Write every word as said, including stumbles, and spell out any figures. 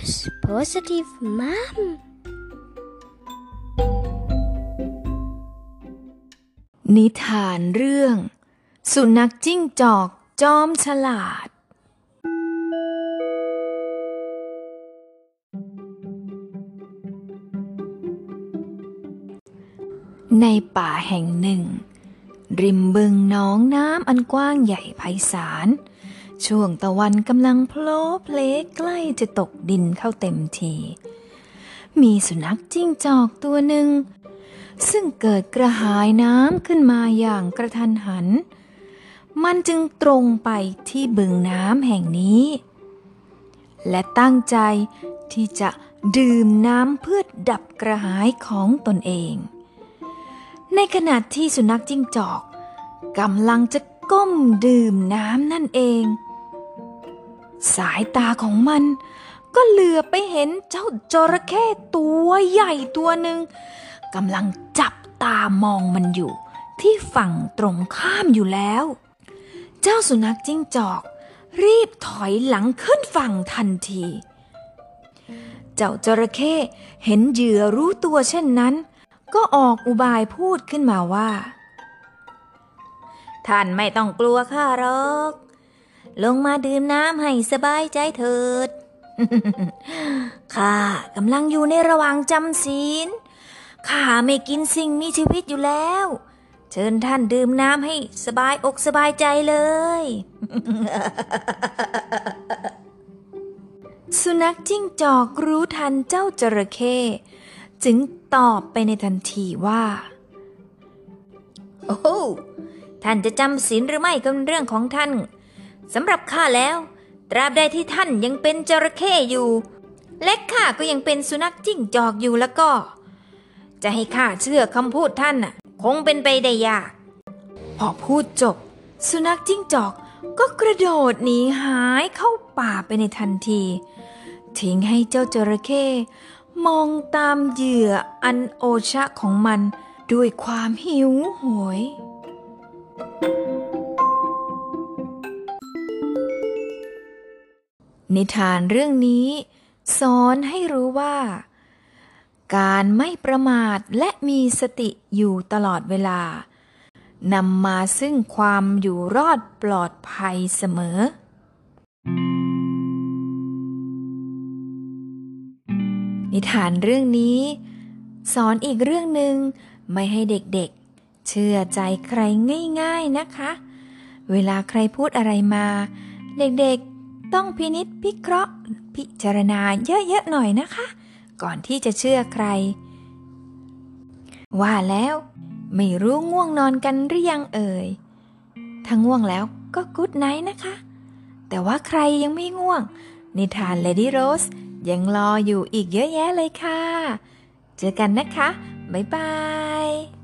false positive mom. Nitan นิทานเรื่องสุนัขจิ้งจอกจอมฉลาดในป่าแห่งหนึ่งริมบึงหนองน้ำอันกว้างใหญ่ไพศาลช่วงตะวันกำลังโผล่เพลใกล้จะตกดินเข้าเต็มทีมีสุนัขจิ้งจอกตัวหนึ่งซึ่งเกิดกระหายน้ำขึ้นมาอย่างกระทันหันมันจึงตรงไปที่บึงน้ำแห่งนี้และตั้งใจที่จะดื่มน้ำเพื่อดับกระหายของตนเองในขณะที่สุนัขจิ้งจอกกำลังจะก้มดื่มน้ำนั่นเองสายตาของมันก็เหลือไปเห็นเจ้าจระเข้ตัวใหญ่ตัวหนึ่งกำลังจับตามองมันอยู่ที่ฝั่งตรงข้ามอยู่แล้วเจ้าสุนัขจิ้งจอกรีบถอยหลังขึ้นฝั่งทันทีเจ้าจระเข้เห็นเหยื่อรู้ตัวเช่นนั้นก็ออกอุบายพูดขึ้นมาว่าท่านไม่ต้องกลัวข้าหรอกลงมาดื่มน้ำให้สบายใจเถิด ข้ากำลังอยู่ในระหว่างจำศีลข้าไม่กินสิ่งมีชีวิตอยู่แล้วเชิญท่านดื่มน้ำให้สบายอกสบายใจเลย สุนัขจิ้งจอกรู้ทันเจ้าจระเข้จึงตอบไปในทันทีว่าโอ้ท่านจะจำศีลหรือไม่ก็เป็นเรื่องของท่านสำหรับข้าแล้วตราบใดที่ท่านยังเป็นจระเข้อยู่และข้าก็ยังเป็นสุนัขจิ้งจอกอยู่แล้วก็จะให้ข้าเชื่อคำพูดท่านน่ะคงเป็นไปได้ยากพอพูดจบสุนัขจิ้งจอกก็กระโดดหนีหายเข้าป่าไปในทันทีทิ้งให้เจ้าจระเข้มองตามเหยื่ออันโอชะของมันด้วยความหิวโหยนิทานเรื่องนี้สอนให้รู้ว่าการไม่ประมาทและมีสติอยู่ตลอดเวลานำมาซึ่งความอยู่รอดปลอดภัยเสมอนิทานเรื่องนี้สอนอีกเรื่องหนึ่งไม่ให้เด็กๆเชื่อใจใครง่ายๆนะคะเวลาใครพูดอะไรมาเด็กๆต้องพินิจพิเคราะห์พิจารณาเยอะๆหน่อยนะคะก่อนที่จะเชื่อใครว่าแล้วไม่รู้ง่วงนอนกันหรือยังเอ่ยถ้าง่วงแล้วก็กู๊ดไนท์นะคะแต่ว่าใครยังไม่ง่วงนิทาน Lady Rose ยังรออยู่อีกเยอะแยะเลยค่ะเจอกันนะคะบ๊ายบาย